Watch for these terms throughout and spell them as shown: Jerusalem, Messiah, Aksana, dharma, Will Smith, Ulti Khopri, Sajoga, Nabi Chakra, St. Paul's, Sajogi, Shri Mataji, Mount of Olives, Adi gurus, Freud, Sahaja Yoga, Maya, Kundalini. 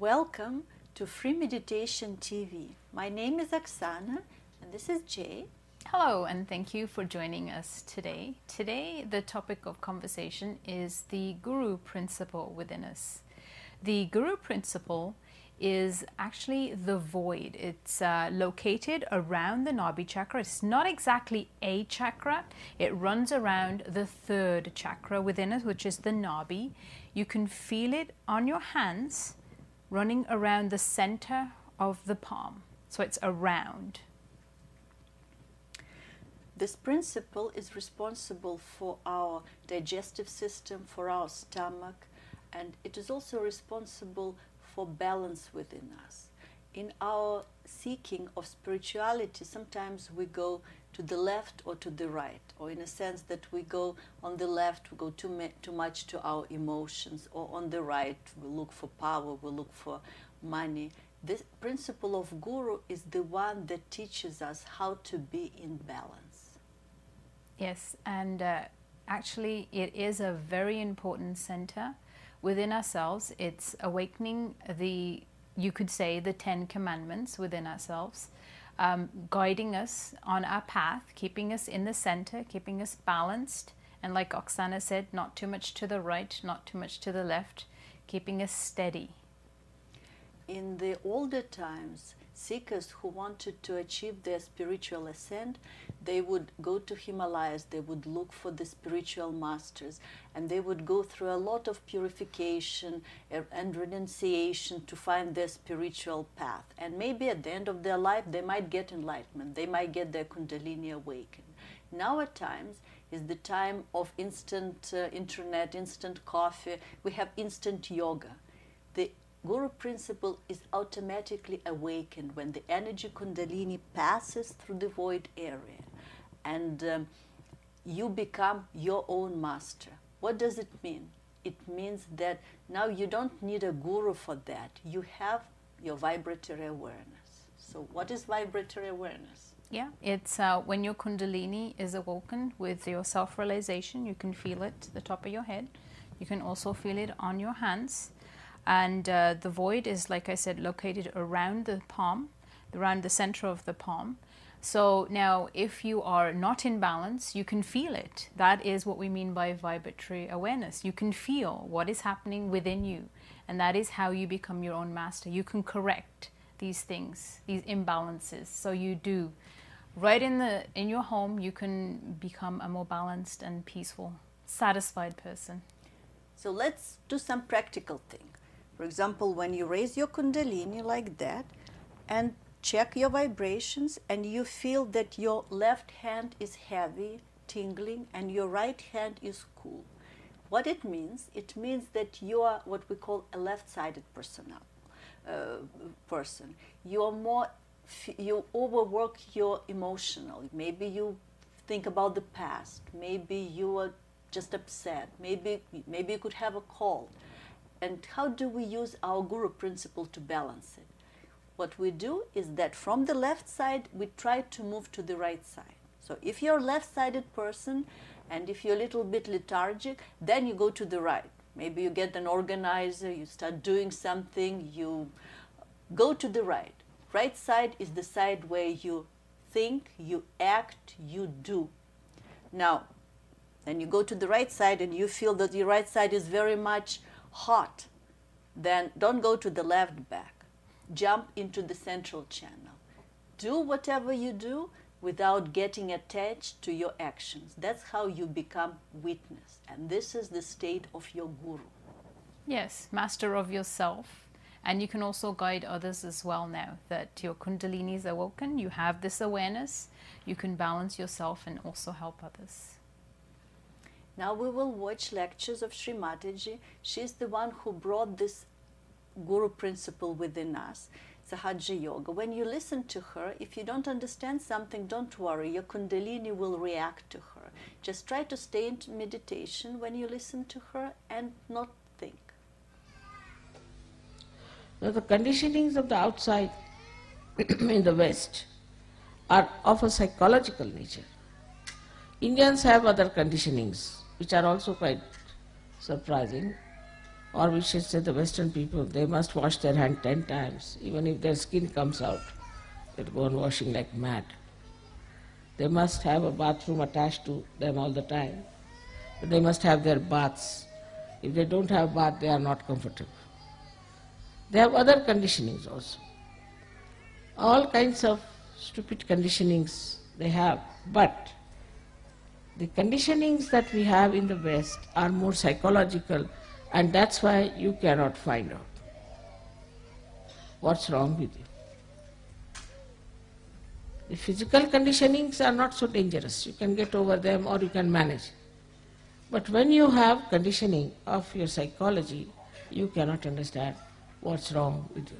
Welcome to Free Meditation TV. My name is Aksana and this is Jay. Hello and thank you for joining us today. Today the topic of conversation is the Guru Principle within us. The Guru Principle is actually the void. It's located around the Nabi Chakra. It's not exactly a chakra. It runs around the third chakra within us, which is the Nabi. You can feel it on your hands running around the center of the palm. So it's around. This principle is responsible for our digestive system, for our stomach, and it is also responsible for balance within us. In our seeking of spirituality, sometimes we go to the left or to the right, or in a sense that we go on the left, we go too much to our emotions, or on the right, we look for power, we look for money. This principle of Guru is the one that teaches us how to be in balance. Yes, and actually it is a very important center within ourselves. It's awakening the, you could say, the 10 commandments within ourselves, guiding us on our path, keeping us in the center, keeping us balanced, and like Oksana said, not too much to the right, not too much to the left, keeping us steady. In the older times, seekers who wanted to achieve their spiritual ascent, they would go to Himalayas, they would look for the spiritual masters, and they would go through a lot of purification and renunciation to find their spiritual path. And maybe at the end of their life, they might get enlightenment, they might get their Kundalini awakened. Now at times is the time of instant internet, instant coffee, we have instant yoga. The Guru principle is automatically awakened when the energy Kundalini passes through the void area and you become your own master. What does it mean? It means that now you don't need a Guru for that. You have your vibratory awareness. So what is vibratory awareness? Yeah, it's when your Kundalini is awoken with your self-realization. You can feel it at the top of your head. You can also feel it on your hands. And the void is, like I said, located around the palm, around the center of the palm. So now if you are not in balance, you can feel it. That is what we mean by vibratory awareness. You can feel what is happening within you. And that is how you become your own master. You can correct these things, these imbalances. So you do. Right in your home, you can become a more balanced and peaceful, satisfied person. So let's do some practical things. For example, when you raise your Kundalini like that and check your vibrations and you feel that your left hand is heavy, tingling, and your right hand is cool. What it means that you are what we call a left-sided person. You are you overwork your emotional. Maybe you think about the past. Maybe you are just upset. Maybe you could have a cold. And how do we use our Guru principle to balance it? What we do is that from the left side, we try to move to the right side. So if you're a left-sided person and if you're a little bit lethargic, then you go to the right. Maybe you get an organizer, you start doing something, you go to the right. Right side is the side where you think, you act, you do. Now, then you go to the right side and you feel that your right side is very much hot, then don't go to the left back. Jump into the central channel. Do whatever you do without getting attached to your actions. That's how you become witness. And this is the state of your Guru. Yes, master of yourself. And you can also guide others as well now that your Kundalini is awoken. You have this awareness. You can balance yourself and also help others. Now we will watch lectures of Shri Mataji. She is the one who brought this Guru principle within us, Sahaja Yoga. When you listen to her, if you don't understand something, don't worry. Your Kundalini will react to her. Just try to stay in meditation when you listen to her and not think. Now the conditionings of the outside in the West are of a psychological nature. Indians have other conditionings, which are also quite surprising. or we should say the Western people, they must wash their hand 10 times. Even if their skin comes out, they go on washing like mad. They must have a bathroom attached to them all the time. But they must have their baths. If they don't have bath, they are not comfortable. They have other conditionings also. All kinds of stupid conditionings they have, but the conditionings that we have in the West are more psychological, and that's why you cannot find out what's wrong with you. The physical conditionings are not so dangerous. You can get over them or you can manage. But when you have conditioning of your psychology, you cannot understand what's wrong with you.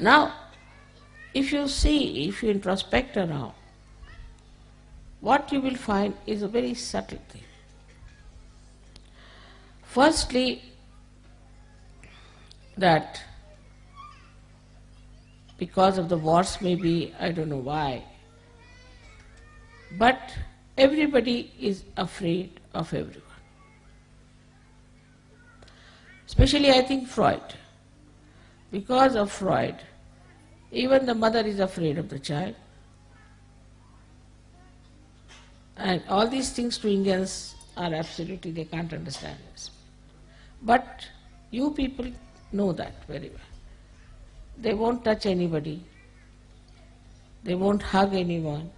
Now, if you see, if you introspect around, what you will find is a very subtle thing. Firstly, that because of the wars maybe, I don't know why, but everybody is afraid of everyone. Especially I think Freud. Because of Freud, even the mother is afraid of the child. And all these things to Indians are absolutely, they can't understand this. But you people know that very well. They won't touch anybody. They won't hug anyone.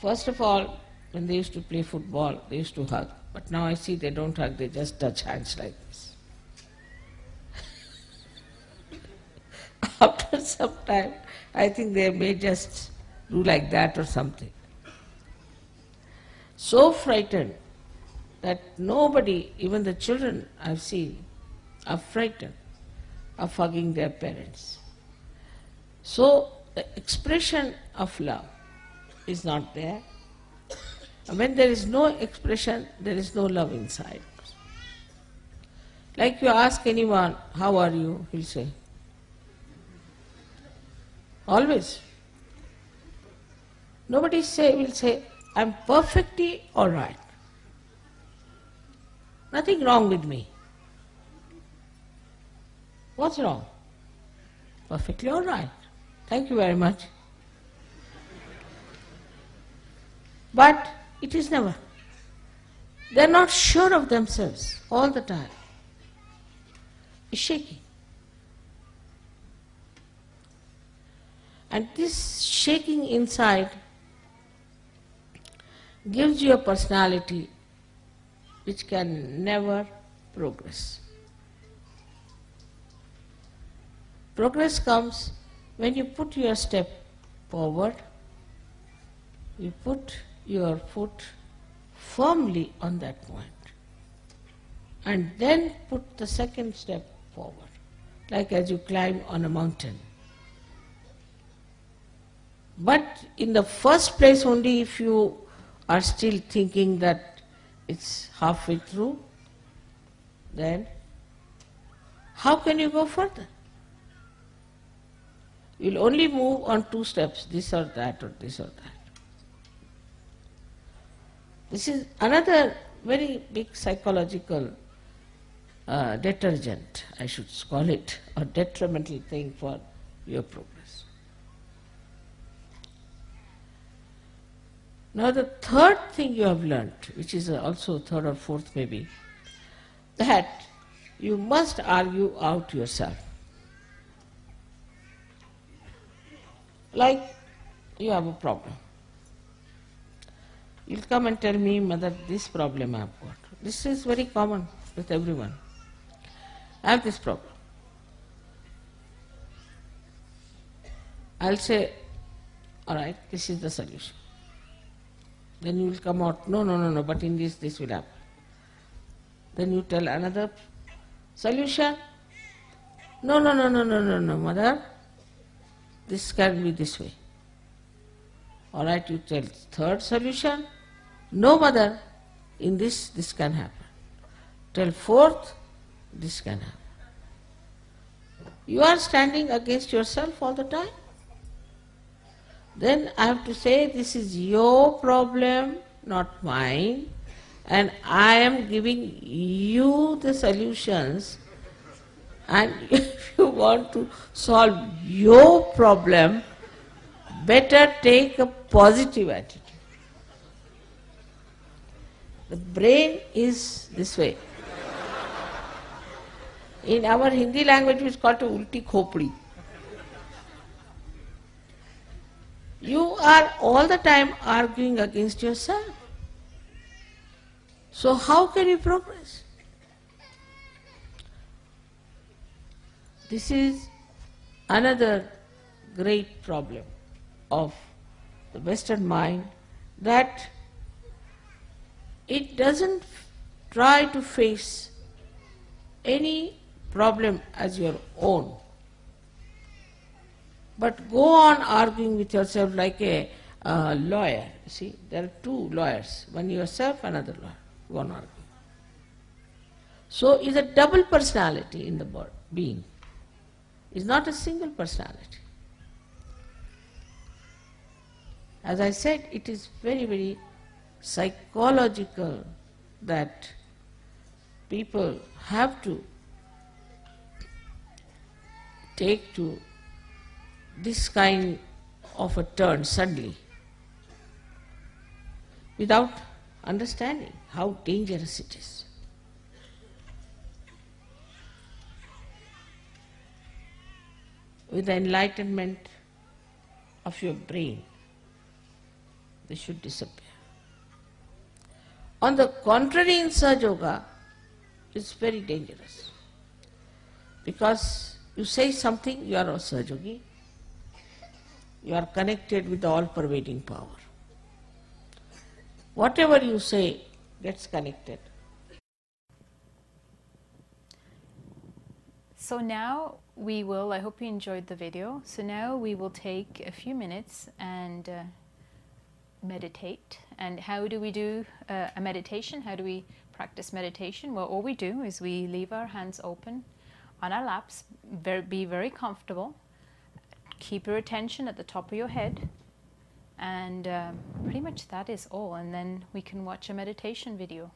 First of all, when they used to play football, they used to hug. But now I see they don't hug, they just touch hands like this. After some time, I think they may just do like that or something. So frightened that nobody, even the children I've seen, are frightened of hugging their parents. So the expression of love is not there. And when there is no expression, there is no love inside. Like you ask anyone, how are you? He'll say, always. Nobody will say, I'm perfectly all right. Nothing wrong with me. What's wrong? Perfectly all right. Thank you very much. But it is never. They're not sure of themselves all the time. It's shaking. And this shaking inside gives you a personality which can never progress. Progress comes when you put your step forward, you put your foot firmly on that point, and then put the second step forward, like as you climb on a mountain. But in the first place only, if you are still thinking that it's halfway through, then how can you go further? You'll only move on 2 steps, this or that or this or that. This is another very big psychological detergent, I should call it, or detrimental thing for your progress. Now the third thing you have learnt, which is also third or fourth maybe, that you must argue out yourself. Like you have a problem. You'll come and tell me, Mother, this problem I've got. This is very common with everyone. I have this problem. I'll say, all right, this is the solution. Then you will come out, no, no, no, no, but in this will happen. Then you tell another solution, no, no, no, no, no, no, no, Mother, this can be this way. All right, you tell third solution, no, Mother, in this can happen. Tell fourth, this can happen. You are standing against yourself all the time. Then I have to say, this is your problem, not mine, and I am giving you the solutions, and if you want to solve your problem, better take a positive attitude. The brain is this way. In our Hindi language it's called Ulti Khopri. You are all the time arguing against yourself. So how can you progress? This is another great problem of the Western mind, that it doesn't try to face any problem as your own, but go on arguing with yourself like a lawyer. You see, there are two lawyers, one yourself, another lawyer, go on arguing. So is a double personality in the being. It's not a single personality. As I said, it is very, very psychological that people have to take to this kind of a turn suddenly, without understanding how dangerous it is. With the enlightenment of your brain, they should disappear. On the contrary, in Sajoga, it's very dangerous, because you say something, you are a Sajogi. You are connected with the all-pervading power. Whatever you say gets connected. So now we will, I hope you enjoyed the video, so now we will take a few minutes and meditate. And how do we do a meditation? How do we practice meditation? Well, all we do is we leave our hands open on our laps, be very comfortable. Keep your attention at the top of your head, and pretty much that is all, and then we can watch a meditation video.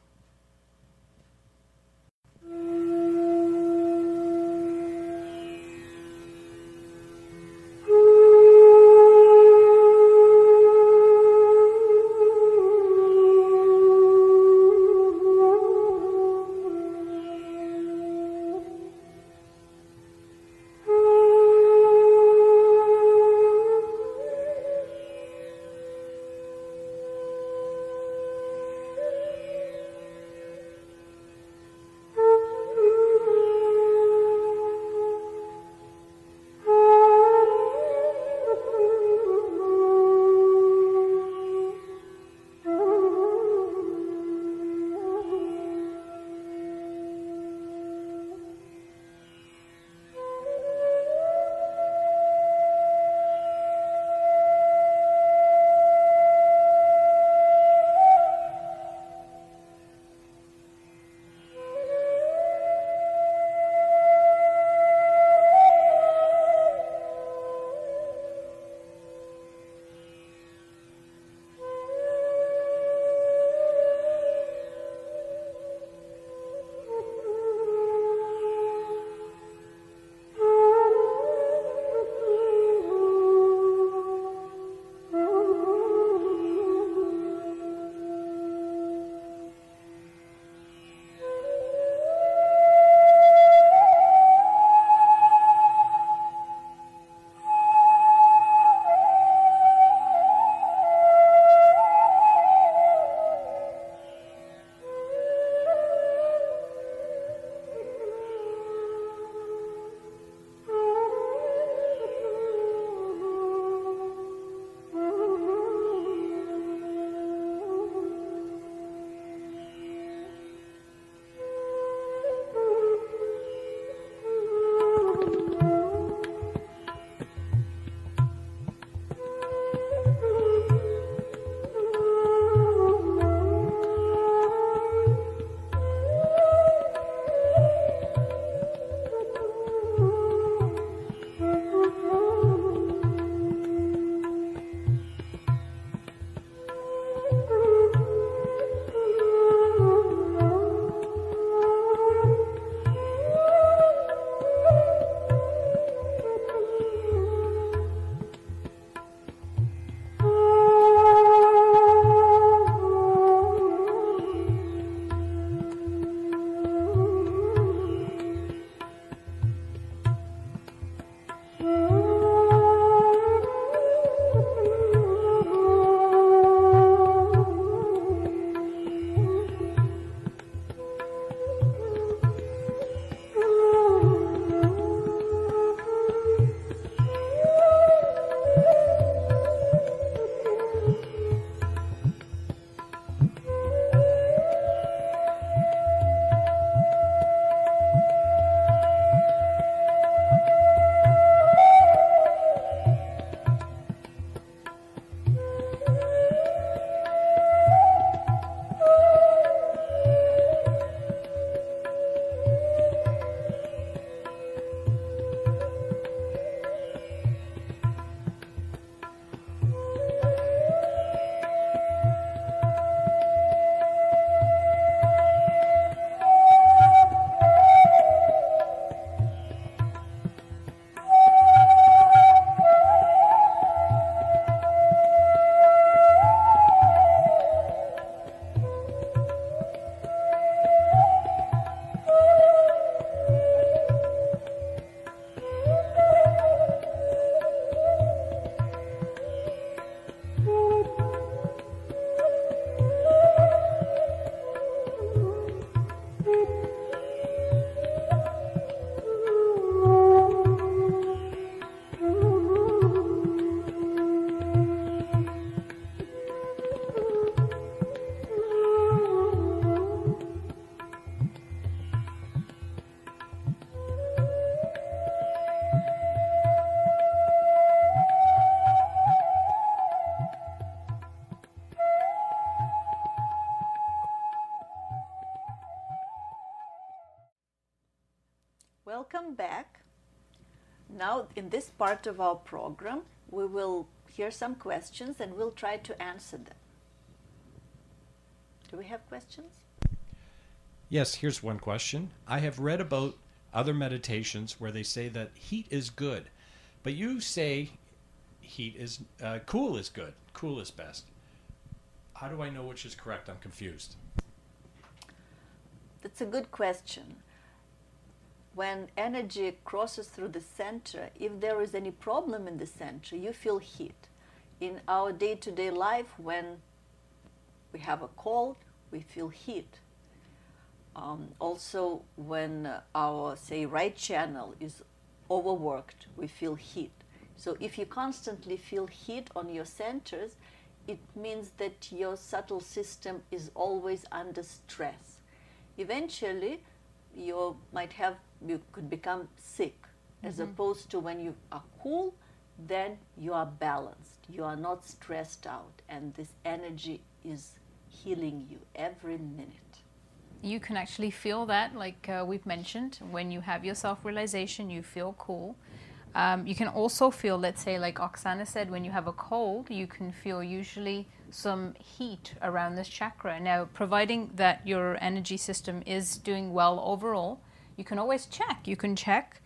Welcome back. Now in this part of our program we will hear some questions and we'll try to answer them. Do we have questions? Yes, here's one question. I have read about other meditations where they say that heat is good, but you say heat is cool is good, cool is best. How do I know which is correct? I'm confused. That's a good question. When energy crosses through the center, if there is any problem in the center, you feel heat. In our day-to-day life, when we have a cold, we feel heat. Also, when our, say, right channel is overworked, we feel heat. So if you constantly feel heat on your centers, it means that your subtle system is always under stress. Eventually, you might have, you could become sick, as opposed to when you are cool, then you are balanced, you are not stressed out, and this energy is healing you every minute. You can actually feel that, like we've mentioned, when you have your self-realization, you feel cool. You can also feel, let's say, like Aksana said, when you have a cold, you can feel usually some heat around this chakra. Now, providing that your energy system is doing well overall, you can always check. You can check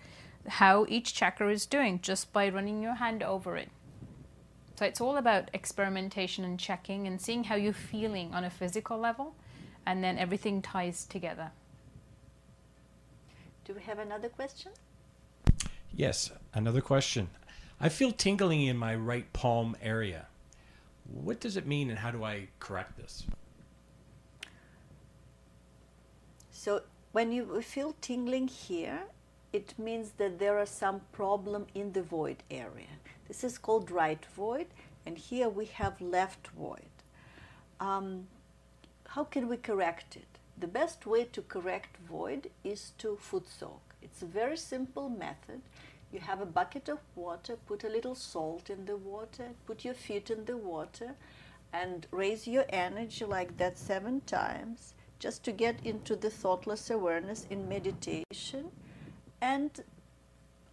how each chakra is doing just by running your hand over it. So it's all about experimentation and checking and seeing how you're feeling on a physical level, and then everything ties together. Do we have another question? Yes, another question. I feel tingling in my right palm area. What does it mean and how do I correct this? So when you feel tingling here, it means that there are some problem in the void area. This is called right void, and here we have left void. How can we correct it? The best way to correct void is to foot soak. It's a very simple method. You have a bucket of water, put a little salt in the water, put your feet in the water, and raise your energy like that 7 times, just to get into the thoughtless awareness in meditation. And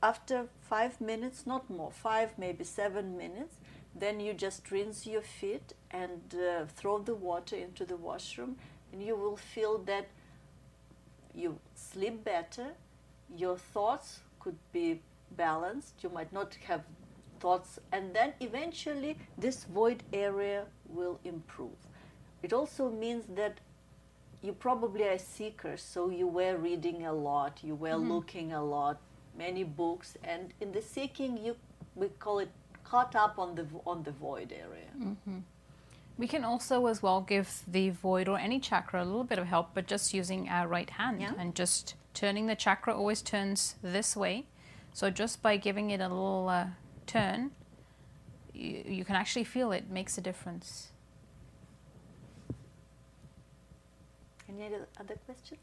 after 5 minutes, not more, 5, maybe 7 minutes, then you just rinse your feet and throw the water into the washroom, and you will feel that you sleep better. Your thoughts could be balanced, you might not have thoughts, and then eventually this void area will improve. It also means that you probably are a seeker, so you were reading a lot, you were looking a lot, many books, and in the seeking we call it caught up on the void area. We can also as well give the void or any chakra a little bit of help, but just using our right hand and just turning the chakra always turns this way. So just by giving it a little turn, you can actually feel it makes a difference. Any other questions?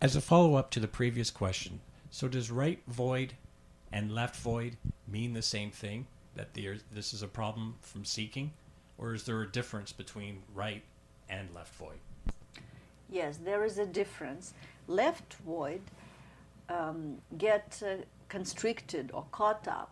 As a follow-up to the previous question, so does right void and left void mean the same thing, that this is a problem from seeking? Or is there a difference between right and left void? Yes, there is a difference. Left void get constricted or caught up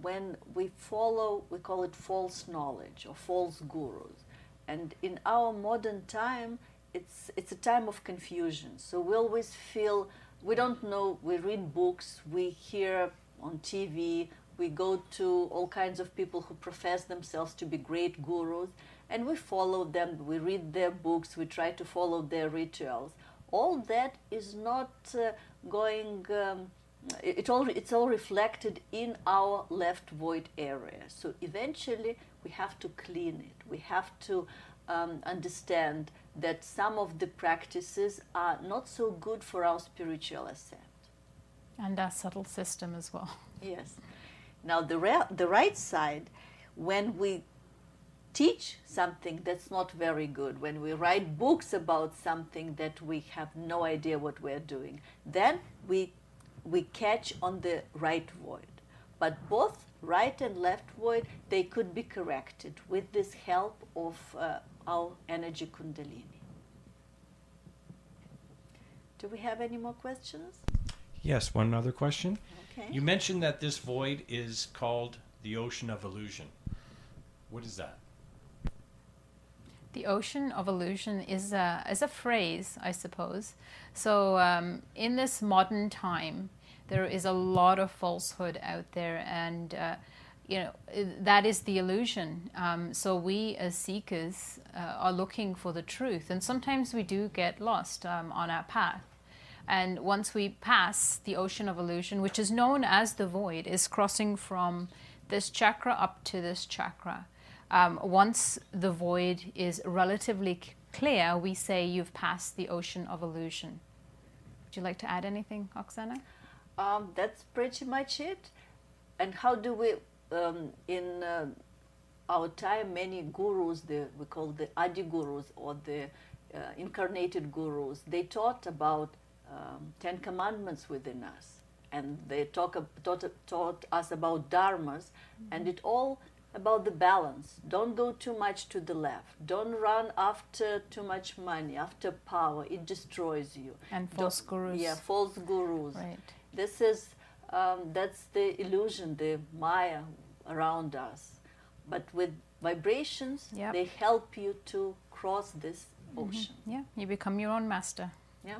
when we follow, we call it false knowledge or false gurus. And in our modern time, it's a time of confusion. So we always feel, we don't know, we read books, we hear on TV, we go to all kinds of people who profess themselves to be great gurus, and we follow them, we read their books, we try to follow their rituals. All that is not going, it's all reflected in our left void area. So eventually we have to clean it. We have to understand that some of the practices are not so good for our spiritual ascent. And our subtle system as well. Yes. Now the right side, when we teach something that's not very good, when we write books about something that we have no idea what we're doing, then we catch on the right void. But both right and left void, they could be corrected with this help of our energy Kundalini. Do we have any more questions? Yes, one other question. Okay. You mentioned that this void is called the ocean of illusion. What is that? The ocean of illusion is a phrase, I suppose. So in this modern time, there is a lot of falsehood out there, and you know, that is the illusion. So we as seekers are looking for the truth, and sometimes we do get lost on our path. And once we pass the ocean of illusion, which is known as the void, is crossing from this chakra up to this chakra. Once the void is relatively clear, we say you've passed the ocean of illusion. Would you like to add anything, Aksana? That's pretty much it. And how do we, in our time, many gurus, we call the Adi gurus or the incarnated gurus, they taught about 10 commandments within us. And they taught us about dharmas, mm-hmm. and it all about the balance. Don't go too much to the left. Don't run after too much money, after power. It destroys you. And false gurus. Yeah, false gurus. Right. This is, that's the illusion, the Maya around us. But with vibrations, yep. they help you to cross this ocean. Mm-hmm. Yeah, you become your own master. Yeah.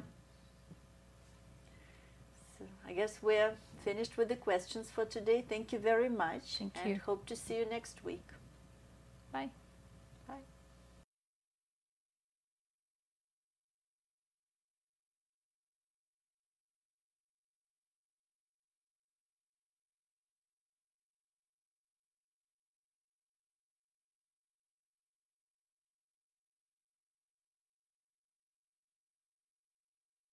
I guess we're finished with the questions for today. Thank you very much. Thank you. And hope to see you next week. Bye.